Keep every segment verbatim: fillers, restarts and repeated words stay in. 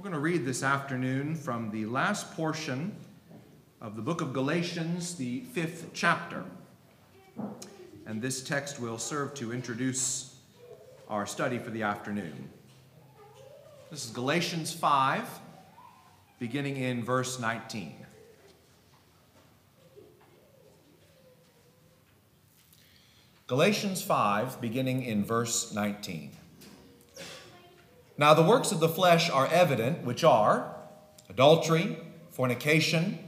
We're going to read this afternoon from the last portion of the book of Galatians, the fifth chapter. And this text will serve to introduce our study for the afternoon. This is Galatians five, beginning in verse nineteen. Galatians five, beginning in verse nineteen. Now the works of the flesh are evident, which are adultery, fornication,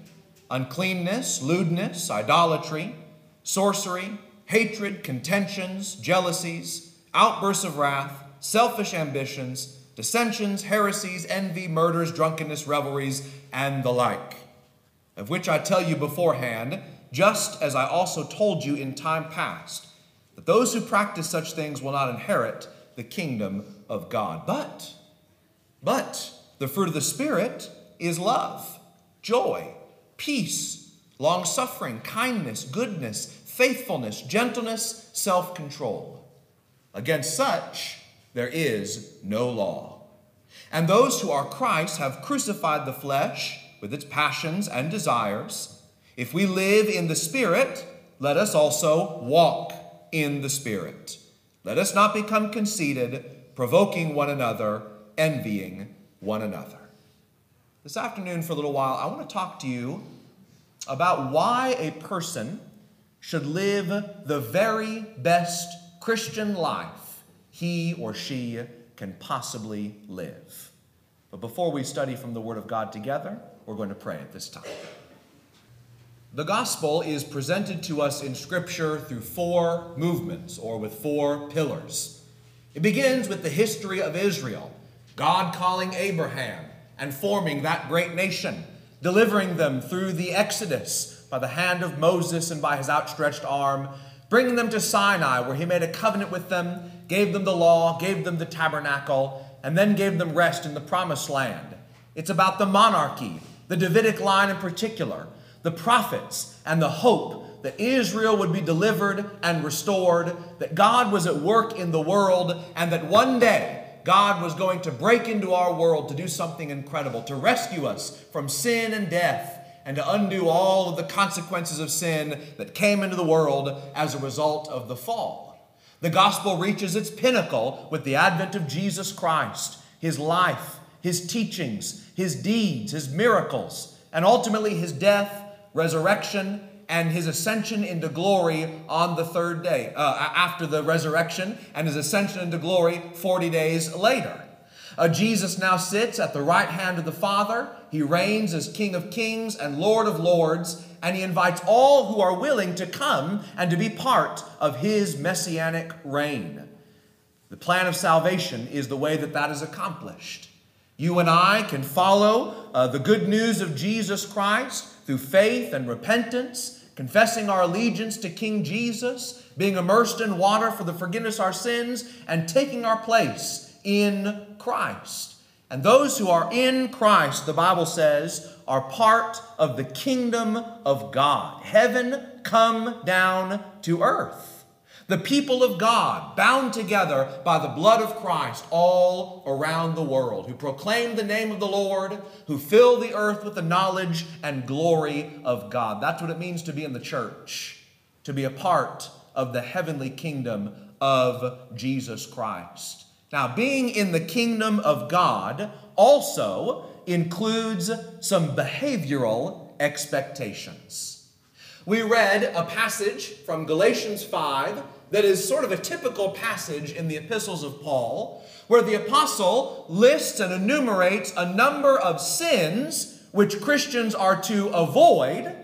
uncleanness, lewdness, idolatry, sorcery, hatred, contentions, jealousies, outbursts of wrath, selfish ambitions, dissensions, heresies, envy, murders, drunkenness, revelries, and the like, of which I tell you beforehand, just as I also told you in time past, that those who practice such things will not inherit the kingdom of God. But, but the fruit of the Spirit is love, joy, peace, long-suffering, kindness, goodness, faithfulness, gentleness, self-control. Against such there is no law. And those who are Christ have crucified the flesh with its passions and desires. If we live in the Spirit, let us also walk in the Spirit. Let us not become conceited, provoking one another, envying one another. This afternoon for a little while, I want to talk to you about why a person should live the very best Christian life he or she can possibly live. But before we study from the Word of God together, we're going to pray at this time. The gospel is presented to us in Scripture through four movements, or with four pillars. It begins with the history of Israel, God calling Abraham and forming that great nation, delivering them through the Exodus by the hand of Moses and by his outstretched arm, bringing them to Sinai, where he made a covenant with them, gave them the law, gave them the tabernacle, and then gave them rest in the promised land. It's about the monarchy, the Davidic line in particular, the prophets, and the hope that Israel would be delivered and restored, that God was at work in the world, and that one day God was going to break into our world to do something incredible, to rescue us from sin and death, and to undo all of the consequences of sin that came into the world as a result of the fall. The gospel reaches its pinnacle with the advent of Jesus Christ, his life, his teachings, his deeds, his miracles, and ultimately his death, resurrection, and his ascension into glory on the third day, uh, after the resurrection, and his ascension into glory forty days later. Uh, Jesus now sits at the right hand of the Father. He reigns as King of Kings and Lord of Lords, and he invites all who are willing to come and to be part of his messianic reign. The plan of salvation is the way that that is accomplished. You and I can follow uh, the good news of Jesus Christ through faith and repentance, confessing our allegiance to King Jesus, being immersed in water for the forgiveness of our sins, and taking our place in Christ. And those who are in Christ, the Bible says, are part of the kingdom of God. Heaven come down to earth. The people of God, bound together by the blood of Christ all around the world, who proclaim the name of the Lord, who fill the earth with the knowledge and glory of God. That's what it means to be in the church, to be a part of the heavenly kingdom of Jesus Christ. Now, being in the kingdom of God also includes some behavioral expectations. We read a passage from Galatians five that is sort of a typical passage in the epistles of Paul, where the apostle lists and enumerates a number of sins which Christians are to avoid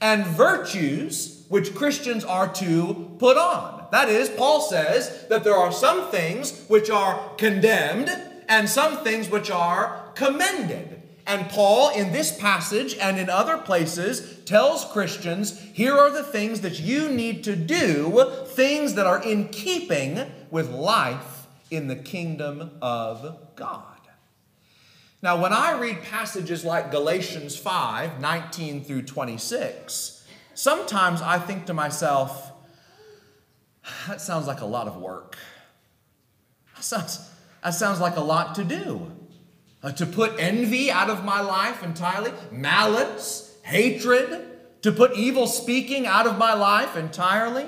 and virtues which Christians are to put on. That is, Paul says that there are some things which are condemned and some things which are commended. And Paul, in this passage and in other places, tells Christians, here are the things that you need to do, things that are in keeping with life in the kingdom of God. Now, when I read passages like Galatians five, nineteen through twenty-six, sometimes I think to myself, that sounds like a lot of work. That sounds, that sounds like a lot to do. uh, to put envy out of my life entirely, malice, hatred, to put evil speaking out of my life entirely,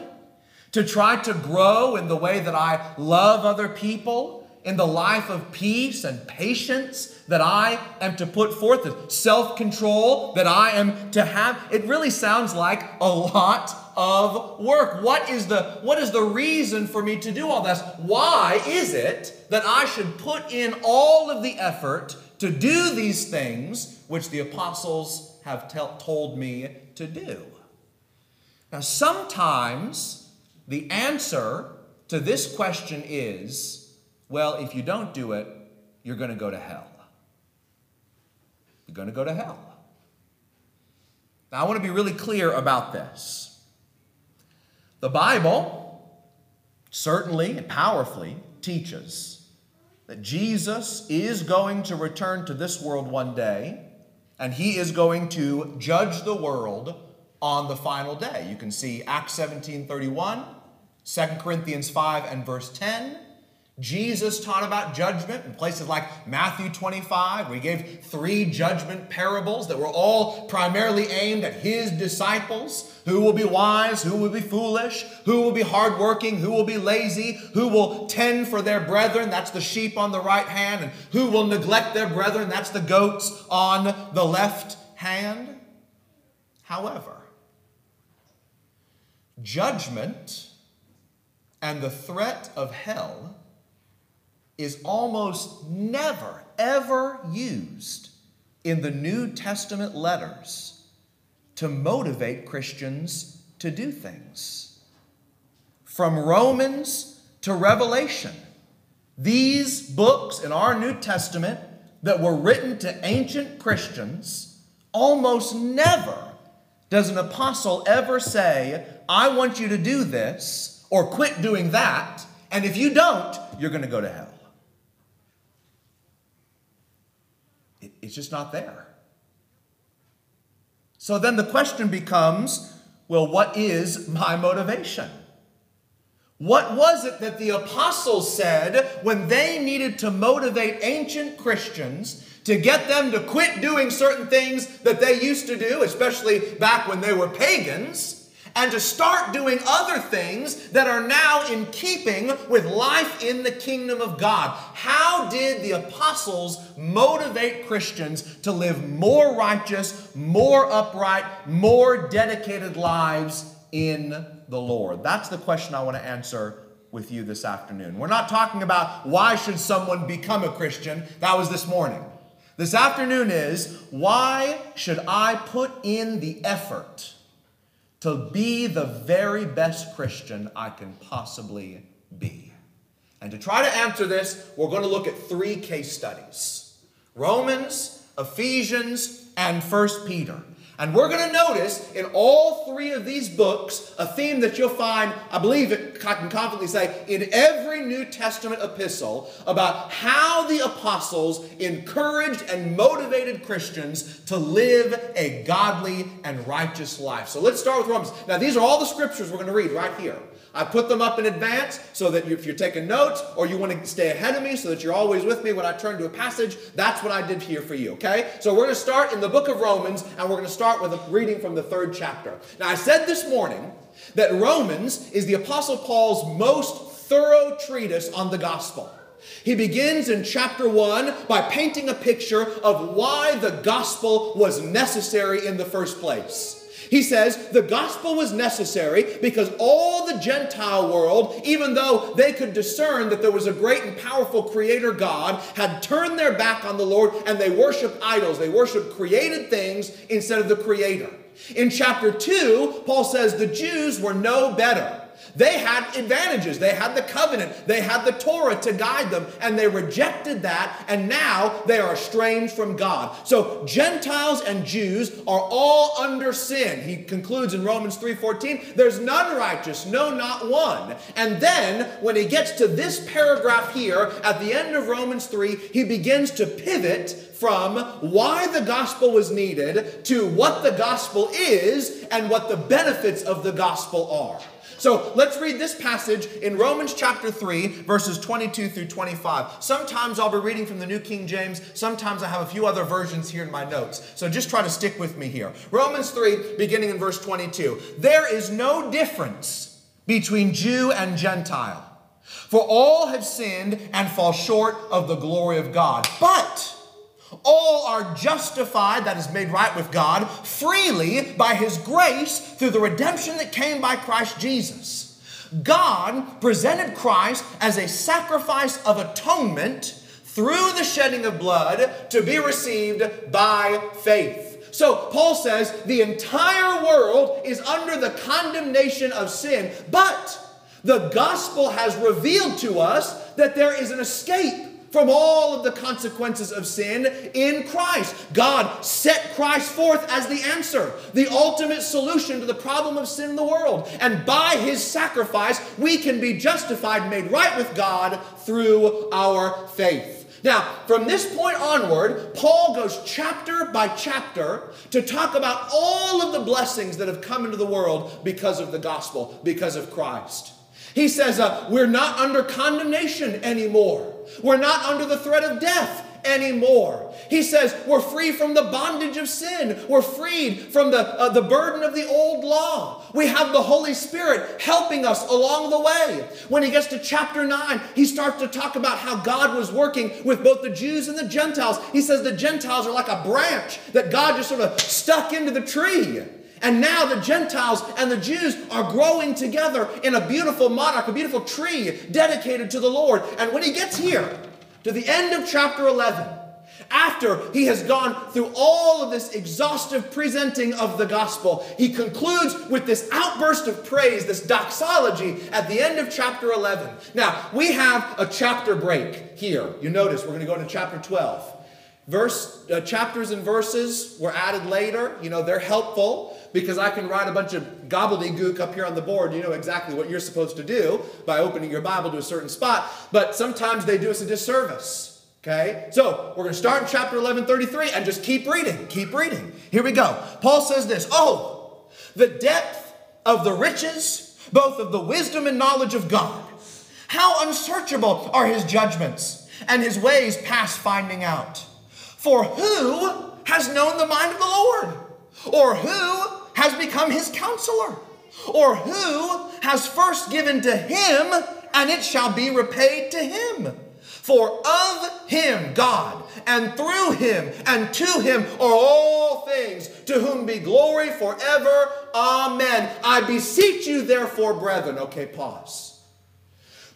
to try to grow in the way that I love other people, in the life of peace and patience that I am to put forth, the self-control that I am to have. It really sounds like a lot of work. What is the, what is the reason for me to do all this? Why is it that I should put in all of the effort to do these things which the apostles have tell, told me to do? Now, sometimes the answer to this question is, well, if you don't do it, you're going to go to hell. You're going to go to hell. Now, I want to be really clear about this. The Bible certainly and powerfully teaches that Jesus is going to return to this world one day, and he is going to judge the world on the final day. You can see Acts seventeen thirty-one, Second Corinthians five and verse ten. Jesus taught about judgment in places like Matthew twenty-five, where he gave three judgment parables that were all primarily aimed at his disciples. Who will be wise? Who will be foolish? Who will be hardworking? Who will be lazy? Who will tend for their brethren? That's the sheep on the right hand. And who will neglect their brethren? That's the goats on the left hand. However, judgment and the threat of hell is almost never, ever used in the New Testament letters to motivate Christians to do things. From Romans to Revelation, these books in our New Testament that were written to ancient Christians, almost never does an apostle ever say, I want you to do this or quit doing that, and if you don't, you're going to go to hell. It's just not there. So then the question becomes, well, what is my motivation? What was it that the apostles said when they needed to motivate ancient Christians to get them to quit doing certain things that they used to do, especially back when they were pagans, and to start doing other things that are now in keeping with life in the kingdom of God? How did the apostles motivate Christians to live more righteous, more upright, more dedicated lives in the Lord? That's the question I want to answer with you this afternoon. We're not talking about why should someone become a Christian. That was this morning. This afternoon is, why should I put in the effort to be the very best Christian I can possibly be? And to try to answer this, we're going to look at three case studies: Romans, Ephesians, and First Peter. And we're going to notice in all three of these books a theme that you'll find, I believe it, I can confidently say, in every New Testament epistle about how the apostles encouraged and motivated Christians to live a godly and righteous life. So let's start with Romans. Now, these are all the scriptures we're going to read right here. I put them up in advance so that if you're taking notes or you want to stay ahead of me so that you're always with me when I turn to a passage, that's what I did here for you, okay? So we're going to start in the book of Romans, and we're going to start with a reading from the third chapter. Now, I said this morning that Romans is the Apostle Paul's most thorough treatise on the gospel. He begins in chapter one by painting a picture of why the gospel was necessary in the first place. He says the gospel was necessary because all the Gentile world, even though they could discern that there was a great and powerful creator God, had turned their back on the Lord and they worshiped idols. They worshiped created things instead of the creator. In chapter two, Paul says the Jews were no better. They had advantages. They had the covenant. They had the Torah to guide them, and they rejected that, and now they are estranged from God. So Gentiles and Jews are all under sin. He concludes in Romans three fourteen, there's none righteous, no, not one. And then when he gets to this paragraph here at the end of Romans three, he begins to pivot from why the gospel was needed to what the gospel is and what the benefits of the gospel are. So let's read this passage in Romans chapter three, verses twenty-two through twenty-five. Sometimes I'll be reading from the New King James. Sometimes I have a few other versions here in my notes. So just try to stick with me here. Romans three, beginning in verse twenty-two. There is no difference between Jew and Gentile, for all have sinned and fall short of the glory of God. But all are justified, that is made right with God, freely by His grace through the redemption that came by Christ Jesus. God presented Christ as a sacrifice of atonement through the shedding of blood to be received by faith. So Paul says the entire world is under the condemnation of sin, but the gospel has revealed to us that there is an escape from all of the consequences of sin in Christ. God set Christ forth as the answer, the ultimate solution to the problem of sin in the world. And by His sacrifice, we can be justified, made right with God through our faith. Now, from this point onward, Paul goes chapter by chapter to talk about all of the blessings that have come into the world because of the gospel, because of Christ. He says, uh, we're not under condemnation anymore. We're not under the threat of death anymore. He says, we're free from the bondage of sin. We're freed from the, uh, the burden of the old law. We have the Holy Spirit helping us along the way. When he gets to chapter nine, he starts to talk about how God was working with both the Jews and the Gentiles. He says the Gentiles are like a branch that God just sort of stuck into the tree. And now the Gentiles and the Jews are growing together in a beautiful monarch, a beautiful tree dedicated to the Lord. And when he gets here to the end of chapter eleven, after he has gone through all of this exhaustive presenting of the gospel, he concludes with this outburst of praise, this doxology at the end of chapter eleven. Now, we have a chapter break here. You notice we're going to go to chapter twelve. Verse, uh, chapters and verses were added later. You know, they're helpful because I can write a bunch of gobbledygook up here on the board. You know exactly what you're supposed to do by opening your Bible to a certain spot. But sometimes they do us a disservice, okay? So we're going to start in chapter eleven thirty-three and just keep reading, keep reading. Here we go. Paul says this, "Oh, the depth of the riches, both of the wisdom and knowledge of God. How unsearchable are His judgments and His ways past finding out. For who has known the mind of the Lord? Or who has become His counselor? Or who has first given to Him, and it shall be repaid to him? For of Him, God, and through Him, and to Him are all things, to whom be glory forever. Amen. I beseech you, therefore, brethren." Okay, pause.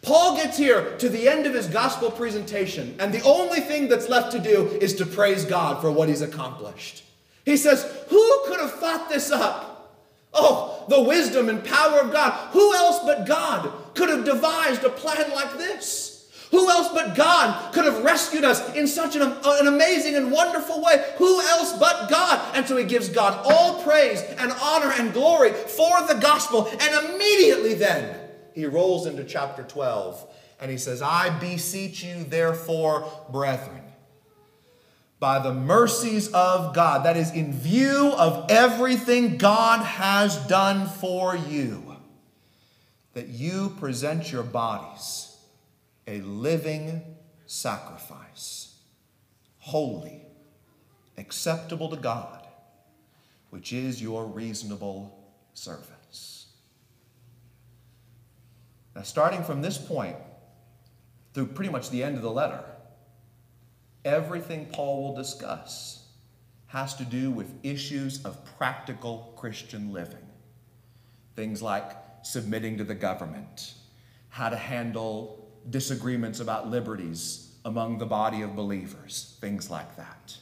Paul gets here to the end of his gospel presentation, and the only thing that's left to do is to praise God for what He's accomplished. He says, who could have thought this up? Oh, the wisdom and power of God. Who else but God could have devised a plan like this? Who else but God could have rescued us in such an, an amazing and wonderful way? Who else but God? And so he gives God all praise and honor and glory for the gospel, and immediately then, he rolls into chapter twelve and he says, "I beseech you, therefore, brethren, by the mercies of God," that is in view of everything God has done for you, "that you present your bodies a living sacrifice, holy, acceptable to God, which is your reasonable service." Now, starting from this point through pretty much the end of the letter, everything Paul will discuss has to do with issues of practical Christian living. Things like submitting to the government, how to handle disagreements about liberties among the body of believers, things like that.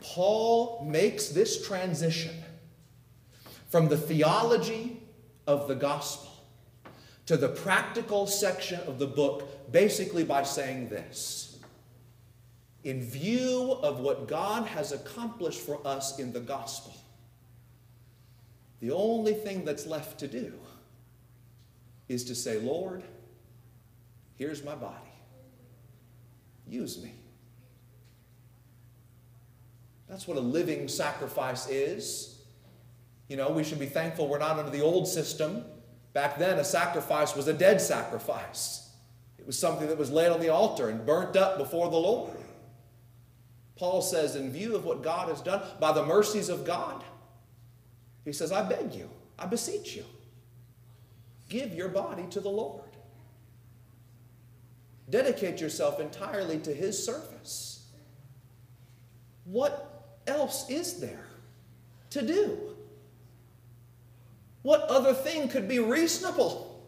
Paul makes this transition from the theology of the gospel to the practical section of the book, basically by saying this: in view of what God has accomplished for us in the gospel, the only thing that's left to do is to say, "Lord, here's my body. Use me." That's what a living sacrifice is. You know, we should be thankful we're not under the old system. Back then, a sacrifice was a dead sacrifice. It was something that was laid on the altar and burnt up before the Lord. Paul says, in view of what God has done, by the mercies of God, he says, I beg you, I beseech you, give your body to the Lord. Dedicate yourself entirely to His service. What else is there to do? What other thing could be reasonable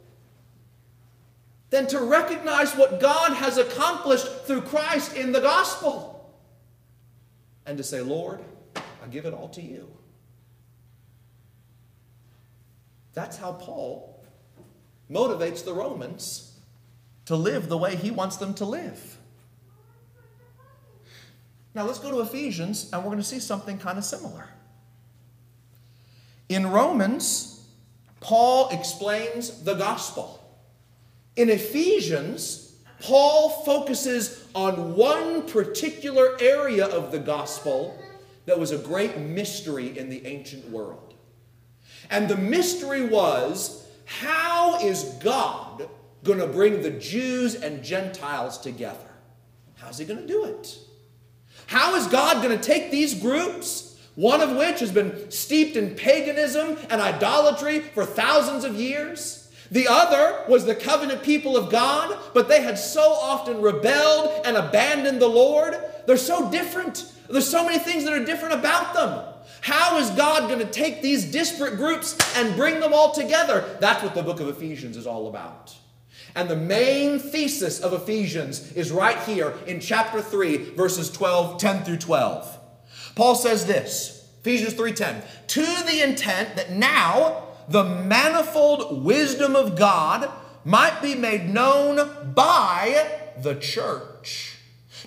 than to recognize what God has accomplished through Christ in the gospel and to say, Lord, I give it all to you. That's how Paul motivates the Romans to live the way he wants them to live. Now let's go to Ephesians, and we're going to see something kind of similar. In Romans, Paul explains the gospel. In Ephesians, Paul focuses on one particular area of the gospel that was a great mystery in the ancient world. And the mystery was, how is God going to bring the Jews and Gentiles together? How's he going to do it? How is God going to take these groups, one of which has been steeped in paganism and idolatry for thousands of years? The other was the covenant people of God, but they had so often rebelled and abandoned the Lord. They're so different. There's so many things that are different about them. How is God going to take these disparate groups and bring them all together? That's what the book of Ephesians is all about. And the main thesis of Ephesians is right here in chapter three, verses twelve, ten through twelve. Paul says this, Ephesians three ten, to the intent that now the manifold wisdom of God might be made known by the church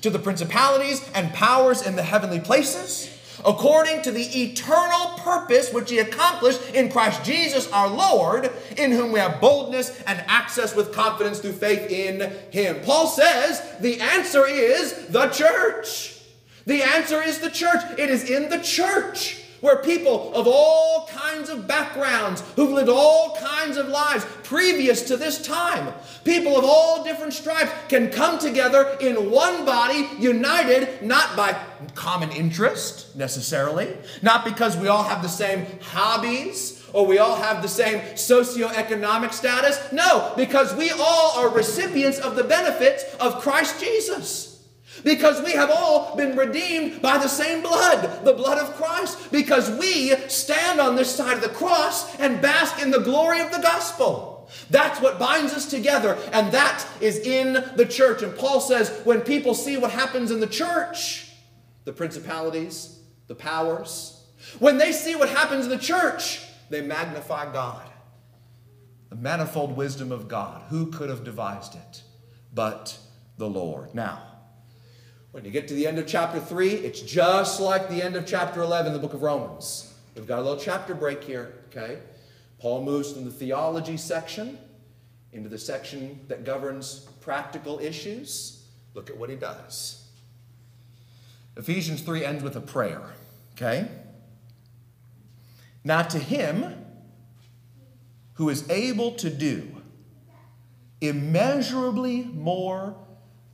to the principalities and powers in the heavenly places, according to the eternal purpose which He accomplished in Christ Jesus our Lord, in whom we have boldness and access with confidence through faith in Him. Paul says the answer is the church. The answer is the church. It is in the church where people of all kinds of backgrounds, who've lived all kinds of lives previous to this time, people of all different stripes, can come together in one body, united, not by common interest necessarily, not because we all have the same hobbies or we all have the same socioeconomic status. No, because we all are recipients of the benefits of Christ Jesus. Because we have all been redeemed by the same blood, the blood of Christ. Because we stand on this side of the cross and bask in the glory of the gospel. That's what binds us together, and that is in the church. And Paul says when people see what happens in the church, the principalities, the powers, when they see what happens in the church, they magnify God. The manifold wisdom of God. Who could have devised it but the Lord? Now, when you get to the end of chapter three, it's just like the end of chapter eleven in the book of Romans. We've got a little chapter break here, okay? Paul moves from the theology section into the section that governs practical issues. Look at what he does. Ephesians three ends with a prayer, okay? Now to Him who is able to do immeasurably more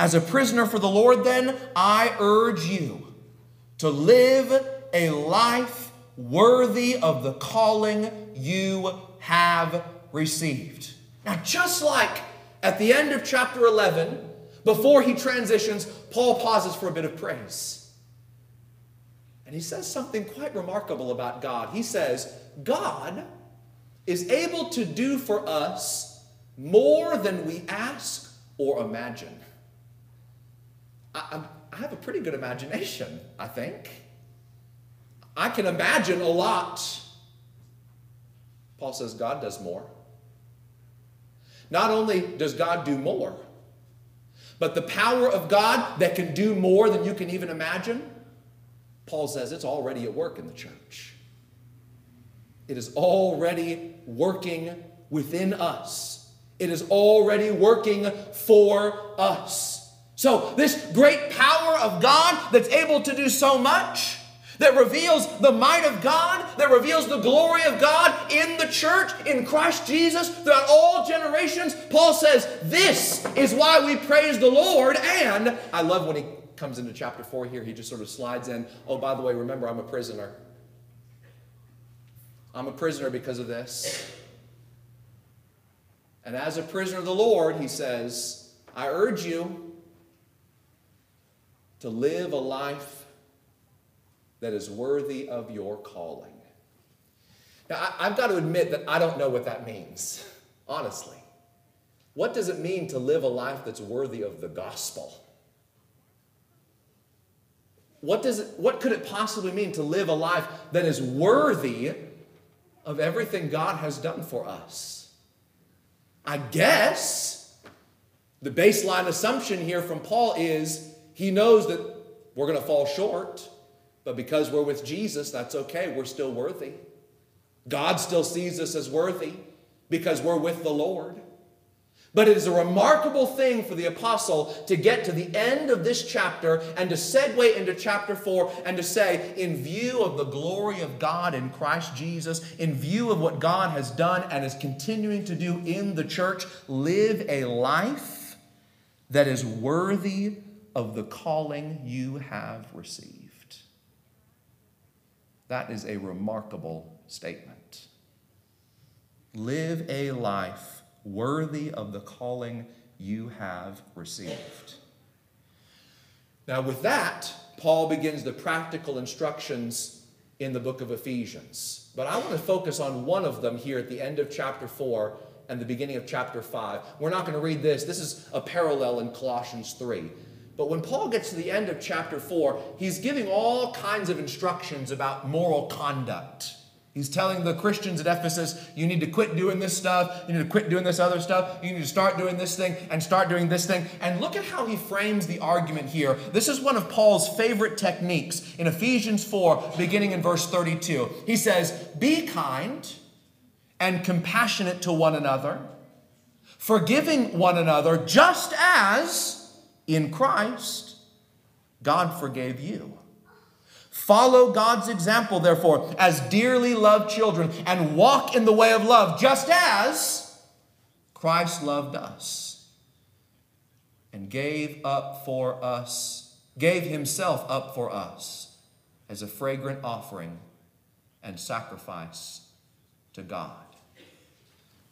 As a prisoner for the Lord, then, I urge you to live a life worthy of the calling you have received. Now, just like at the end of chapter eleven, before he transitions, Paul pauses for a bit of praise. And he says something quite remarkable about God. He says, God is able to do for us more than we ask or imagine. I, I have a pretty good imagination, I think. I can imagine a lot. Paul says God does more. Not only does God do more, but the power of God that can do more than you can even imagine, Paul says it's already at work in the church. It is already working within us. It is already working for us. So this great power of God that's able to do so much, that reveals the might of God, that reveals the glory of God in the church, in Christ Jesus, throughout all generations. Paul says, this is why we praise the Lord. And I love when he comes into chapter four here, he just sort of slides in, oh, by the way, remember, I'm a prisoner. I'm a prisoner because of this. And as a prisoner of the Lord, he says, I urge you to live a life that is worthy of your calling. Now, I've got to admit that I don't know what that means, honestly. What does it mean to live a life that's worthy of the gospel? What does it, what could it possibly mean to live a life that is worthy of everything God has done for us? I guess the baseline assumption here from Paul is he knows that we're going to fall short. But because we're with Jesus, that's okay. We're still worthy. God still sees us as worthy because we're with the Lord. But it is a remarkable thing for the apostle to get to the end of this chapter and to segue into chapter four and to say, in view of the glory of God in Christ Jesus, in view of what God has done and is continuing to do in the church, live a life that is worthy of the calling you have received. That is a remarkable statement. Live a life worthy of the calling you have received. Now, with that, Paul begins the practical instructions in the book of Ephesians. But I want to focus on one of them here at the end of chapter four and the beginning of chapter five. We're not going to read this. This is a parallel in Colossians three. But when Paul gets to the end of chapter four, he's giving all kinds of instructions about moral conduct. He's telling the Christians at Ephesus, you need to quit doing this stuff, you need to quit doing this other stuff, you need to start doing this thing and start doing this thing. And look at how he frames the argument here. This is one of Paul's favorite techniques in Ephesians four, beginning in verse thirty-two. He says, be kind and compassionate to one another, forgiving one another, just as in Christ, God forgave you. Follow God's example, therefore, as dearly loved children, and walk in the way of love, just as Christ loved us and gave up for us, gave himself up for us as a fragrant offering and sacrifice to God.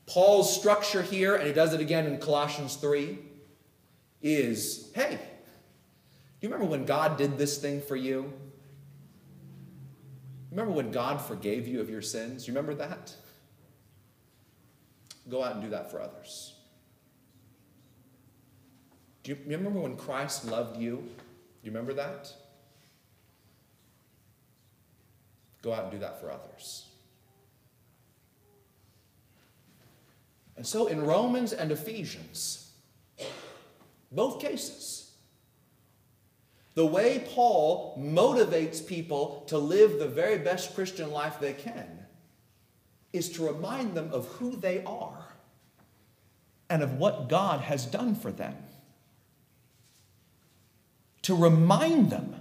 Paul's structure here, and he does it again in Colossians three, is, hey, do you remember when God did this thing for you? Remember when God forgave you of your sins? You remember that? Go out and do that for others. Do you remember when Christ loved you? Do you remember that? Go out and do that for others. And so in Romans and Ephesians, both cases, the way Paul motivates people to live the very best Christian life they can is to remind them of who they are and of what God has done for them. To remind them,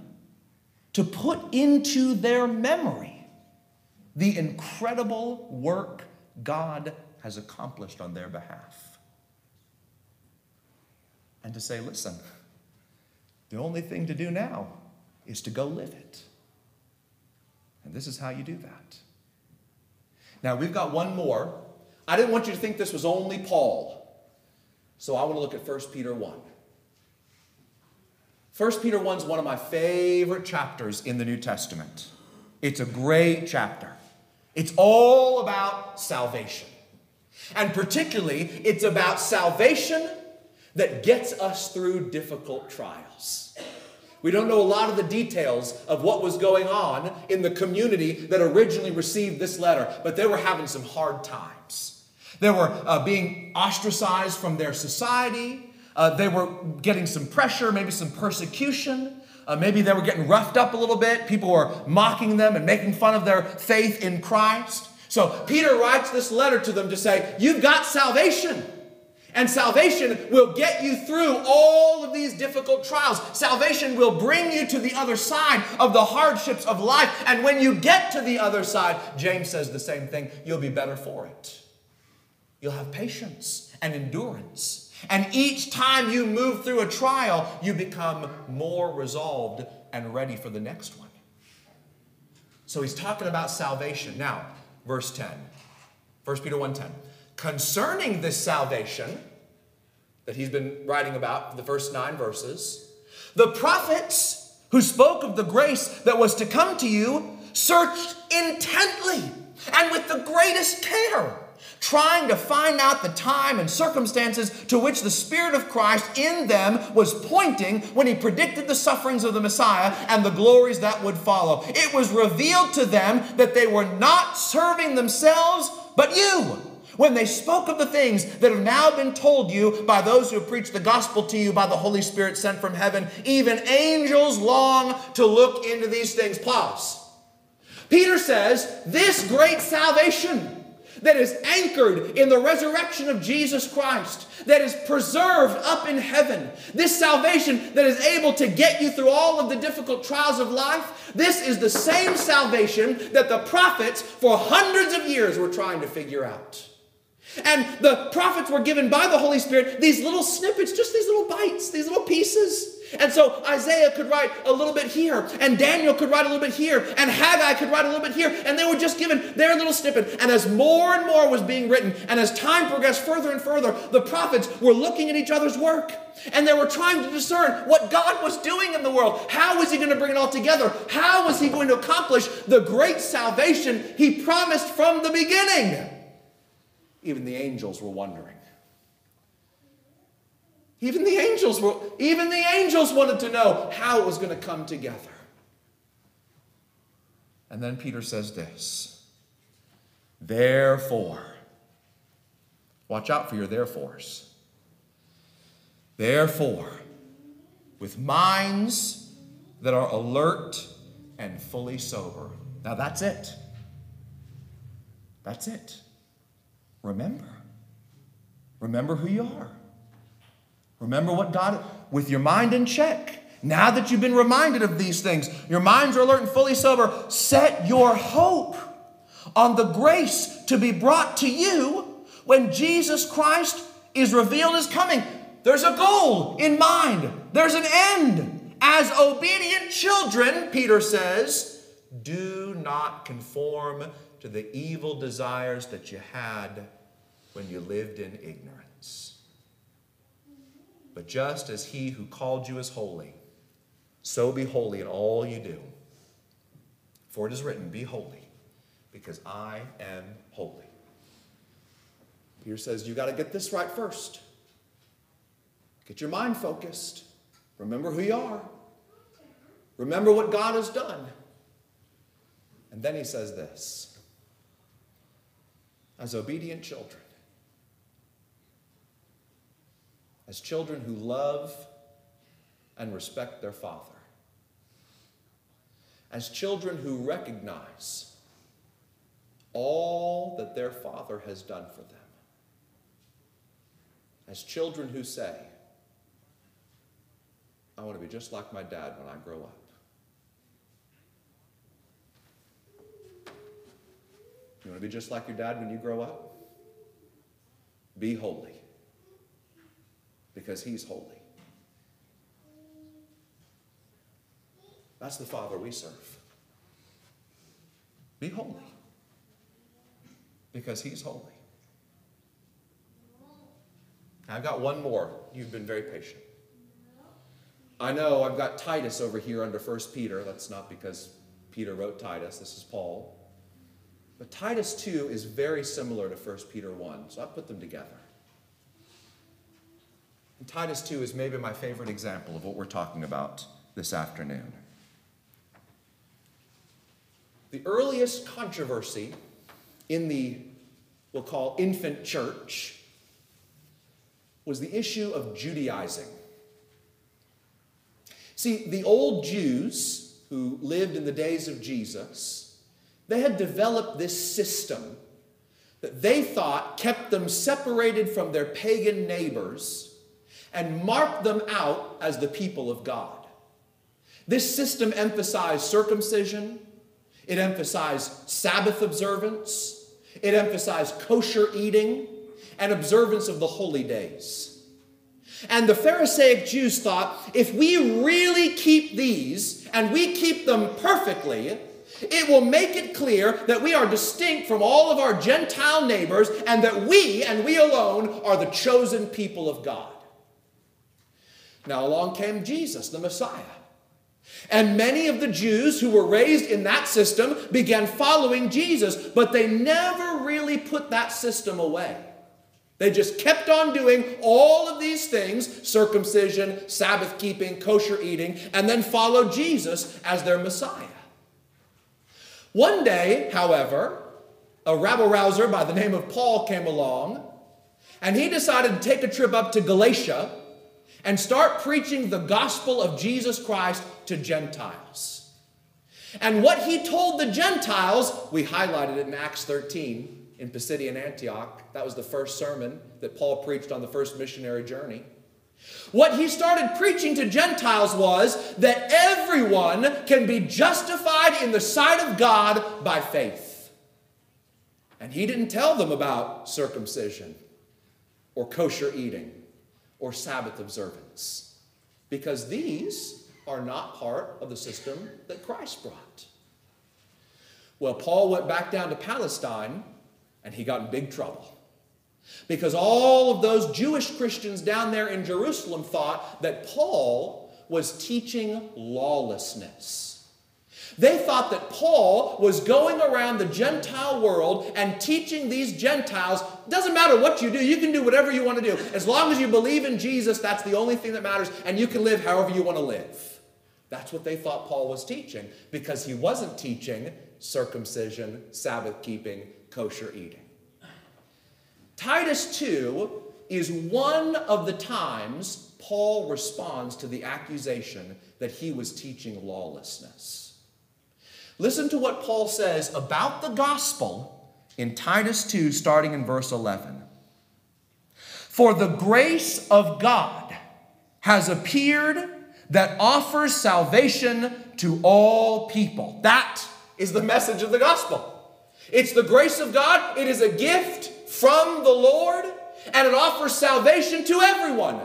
to put into their memory the incredible work God has accomplished on their behalf. And to say, listen, the only thing to do now is to go live it. And this is how you do that. Now, we've got one more. I didn't want you to think this was only Paul. So I want to look at First Peter one. First Peter one is one of my favorite chapters in the New Testament. It's a great chapter. It's all about salvation. And particularly, it's about salvation that gets us through difficult trials. We don't know a lot of the details of what was going on in the community that originally received this letter, but they were having some hard times. They were uh, being ostracized from their society. Uh, they were getting some pressure, maybe some persecution. Uh, maybe they were getting roughed up a little bit. People were mocking them and making fun of their faith in Christ. So Peter writes this letter to them to say, you've got salvation. And salvation will get you through all of these difficult trials. Salvation will bring you to the other side of the hardships of life. And when you get to the other side, James says the same thing, you'll be better for it. You'll have patience and endurance. And each time you move through a trial, you become more resolved and ready for the next one. So he's talking about salvation. Now, verse ten, First Peter one ten. Concerning this salvation that he's been writing about for the first nine verses, the prophets who spoke of the grace that was to come to you searched intently and with the greatest care, trying to find out the time and circumstances to which the Spirit of Christ in them was pointing when he predicted the sufferings of the Messiah and the glories that would follow. It was revealed to them that they were not serving themselves, but you, when they spoke of the things that have now been told you by those who preach the gospel to you by the Holy Spirit sent from heaven. Even angels long to look into these things. Pause. Peter says, this great salvation that is anchored in the resurrection of Jesus Christ, that is preserved up in heaven, this salvation that is able to get you through all of the difficult trials of life, this is the same salvation that the prophets for hundreds of years were trying to figure out. And the prophets were given by the Holy Spirit these little snippets, just these little bites, these little pieces. And so Isaiah could write a little bit here, and Daniel could write a little bit here, and Haggai could write a little bit here, and they were just given their little snippet. And as more and more was being written, and as time progressed further and further, the prophets were looking at each other's work, and they were trying to discern what God was doing in the world. How was he going to bring it all together? How was he going to accomplish the great salvation he promised from the beginning? Even the angels were wondering. Even the angels were, even the angels wanted to know how it was going to come together. And then Peter says this, therefore, watch out for your therefores. Therefore, with minds that are alert and fully sober. Now that's it. That's it. Remember. Remember who you are. Remember what God, with your mind in check, now that you've been reminded of these things, your minds are alert and fully sober, set your hope on the grace to be brought to you when Jesus Christ is revealed as coming. There's a goal in mind. There's an end. As obedient children, Peter says, do not conform to the evil desires that you had when you lived in ignorance. But just as he who called you is holy, so be holy in all you do. For it is written, be holy, because I am holy. Peter says, you got to get this right first. Get your mind focused. Remember who you are. Remember what God has done. And then he says this, as obedient children, as children who love and respect their father, as children who recognize all that their father has done for them, as children who say, I want to be just like my dad when I grow up. You want to be just like your dad when you grow up? Be holy, because he's holy. That's the Father we serve. Be holy, because he's holy. I've got one more. You've been very patient. I know I've got Titus over here under First Peter. That's not because Peter wrote Titus. This is Paul. But Titus two is very similar to First Peter one. So I put them together. Titus two is maybe my favorite example of what we're talking about this afternoon. The earliest controversy in the, we'll call, infant church was the issue of Judaizing. See, the old Jews who lived in the days of Jesus, they had developed this system that they thought kept them separated from their pagan neighbors and marked them out as the people of God. This system emphasized circumcision. It emphasized Sabbath observance. It emphasized kosher eating and observance of the holy days. And the Pharisaic Jews thought, if we really keep these, and we keep them perfectly, it will make it clear that we are distinct from all of our Gentile neighbors, and that we, and we alone, are the chosen people of God. Now along came Jesus, the Messiah. And many of the Jews who were raised in that system began following Jesus, but they never really put that system away. They just kept on doing all of these things, circumcision, Sabbath keeping, kosher eating, and then followed Jesus as their Messiah. One day, however, a rabble-rouser by the name of Paul came along, and he decided to take a trip up to Galatia and start preaching the gospel of Jesus Christ to Gentiles. And what he told the Gentiles, we highlighted it in Acts thirteen. In Pisidian Antioch, that was the first sermon that Paul preached on the first missionary journey. What he started preaching to Gentiles was that everyone can be justified in the sight of God by faith. And he didn't tell them about circumcision or kosher eating or Sabbath observance, because these are not part of the system that Christ brought. Well, Paul went back down to Palestine, and he got in big trouble, because all of those Jewish Christians down there in Jerusalem thought that Paul was teaching lawlessness. They thought that Paul was going around the Gentile world and teaching these Gentiles, doesn't matter what you do, you can do whatever you want to do. As long as you believe in Jesus, that's the only thing that matters, and you can live however you want to live. That's what they thought Paul was teaching, because he wasn't teaching circumcision, Sabbath keeping, kosher eating. Titus two is one of the times Paul responds to the accusation that he was teaching lawlessness. Listen to what Paul says about the gospel in Titus two, starting in verse eleven. For the grace of God has appeared that offers salvation to all people. That is the message of the gospel. It's the grace of God. It is a gift from the Lord, and it offers salvation to everyone.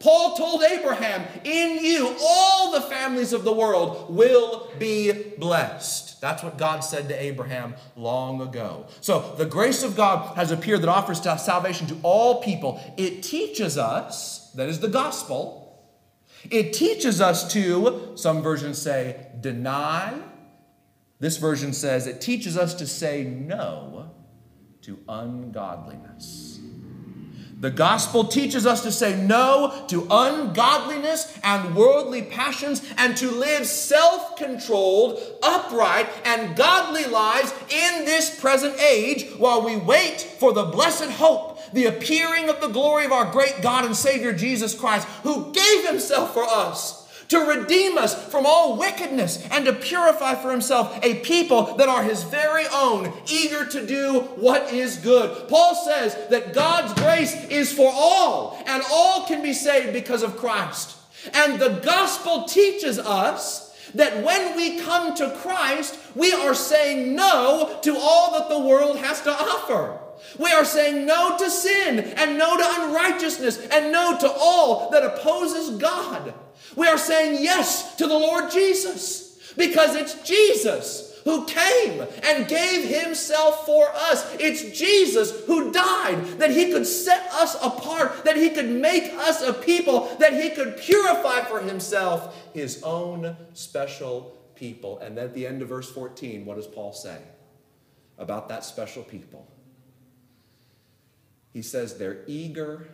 Paul told Abraham, in you all the families of the world will be blessed. That's what God said to Abraham long ago. So the grace of God has appeared that offers salvation to all people. It teaches us, that is the gospel, it teaches us to, some versions say, deny. This version says it teaches us to say no to ungodliness. The gospel teaches us to say no to ungodliness and worldly passions, and to live self-controlled, upright, and godly lives in this present age while we wait for the blessed hope, the appearing of the glory of our great God and Savior Jesus Christ, who gave himself for us, to redeem us from all wickedness and to purify for himself a people that are his very own, eager to do what is good. Paul says that God's grace is for all, and all can be saved because of Christ. And the gospel teaches us that when we come to Christ, we are saying no to all that the world has to offer. We are saying no to sin, and no to unrighteousness, and no to all that opposes God. We are saying yes to the Lord Jesus, because it's Jesus who came and gave himself for us. It's Jesus who died that he could set us apart, that he could make us a people, that he could purify for himself his own special people. And at the end of verse fourteen, what does Paul say about that special people? He says they're eager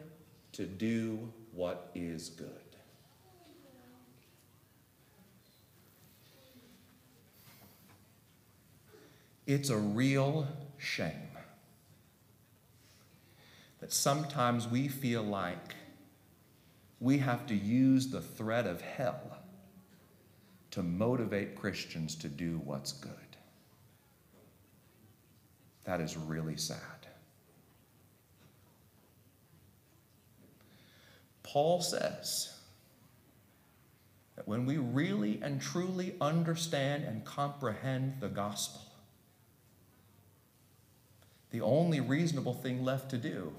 to do what is good. It's a real shame that sometimes we feel like we have to use the threat of hell to motivate Christians to do what's good. That is really sad. Paul says that when we really and truly understand and comprehend the gospel, the only reasonable thing left to do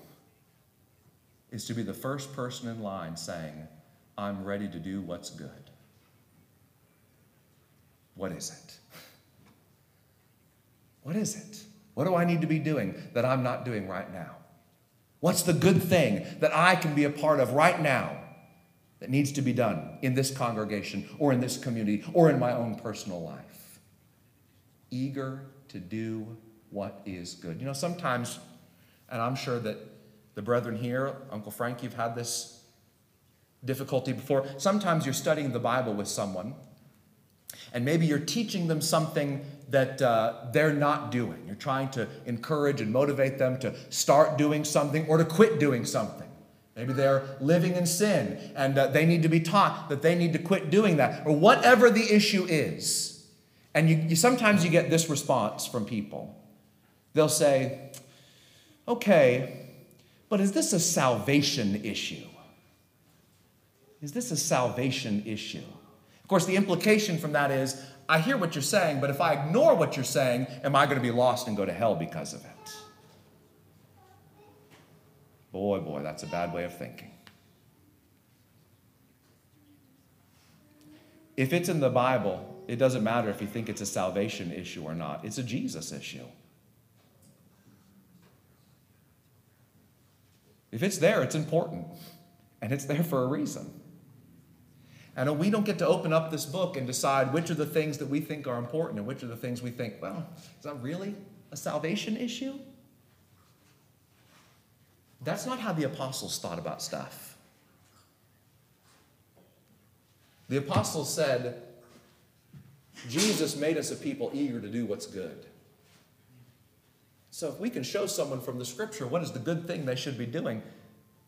is to be the first person in line saying, I'm ready to do what's good. What is it? What is it? What do I need to be doing that I'm not doing right now? What's the good thing that I can be a part of right now that needs to be done in this congregation or in this community or in my own personal life? Eager to do what is good. You know, sometimes, and I'm sure that the brethren here, Uncle Frank, you've had this difficulty before. Sometimes you're studying the Bible with someone, and maybe you're teaching them something that uh, they're not doing. You're trying to encourage and motivate them to start doing something or to quit doing something. Maybe they're living in sin, and uh, they need to be taught that they need to quit doing that, or whatever the issue is. And you, you sometimes you get this response from people. They'll say, okay, but is this a salvation issue? Is this a salvation issue? Of course, the implication from that is, I hear what you're saying, but if I ignore what you're saying, am I going to be lost and go to hell because of it? Boy, boy, that's a bad way of thinking. If it's in the Bible, it doesn't matter if you think it's a salvation issue or not. It's a Jesus issue. If it's there, it's important, and it's there for a reason. And we don't get to open up this book and decide which are the things that we think are important and which are the things we think, well, is that really a salvation issue? That's not how the apostles thought about stuff. The apostles said, Jesus made us a people eager to do what's good. So if we can show someone from the Scripture what is the good thing they should be doing,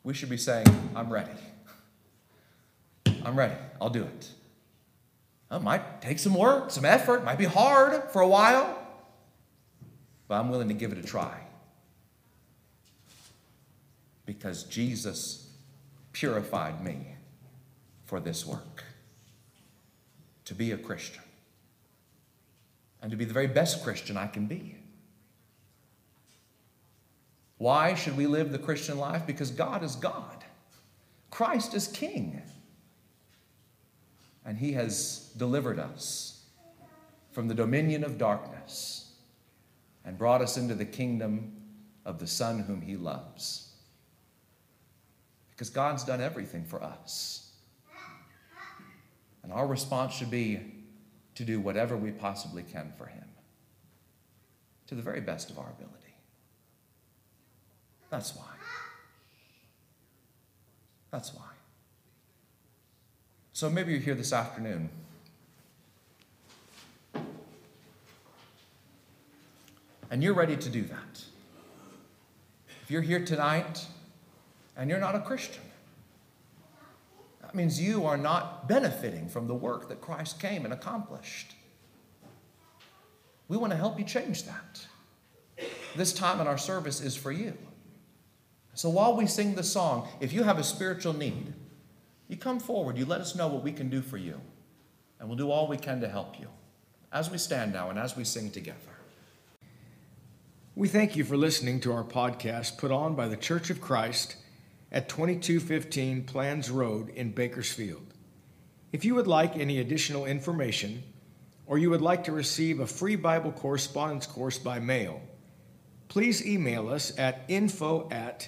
we should be saying, I'm ready. I'm ready. I'll do it. It might take some work, some effort. It might be hard for a while, but I'm willing to give it a try. Because Jesus purified me for this work. To be a Christian. And to be the very best Christian I can be. Why should we live the Christian life? Because God is God. Christ is King. And He has delivered us from the dominion of darkness and brought us into the kingdom of the Son whom He loves. Because God's done everything for us. And our response should be to do whatever we possibly can for Him, to the very best of our ability. That's why. That's why. So maybe you're here this afternoon. And you're ready to do that. If you're here tonight and you're not a Christian, that means you are not benefiting from the work that Christ came and accomplished. We want to help you change that. This time in our service is for you. So while we sing the song, if you have a spiritual need, you come forward, you let us know what we can do for you, and we'll do all we can to help you as we stand now and as we sing together. We thank you for listening to our podcast put on by the Church of Christ at twenty-two fifteen Plans Road in Bakersfield. If you would like any additional information, or you would like to receive a free Bible correspondence course by mail, please email us at info at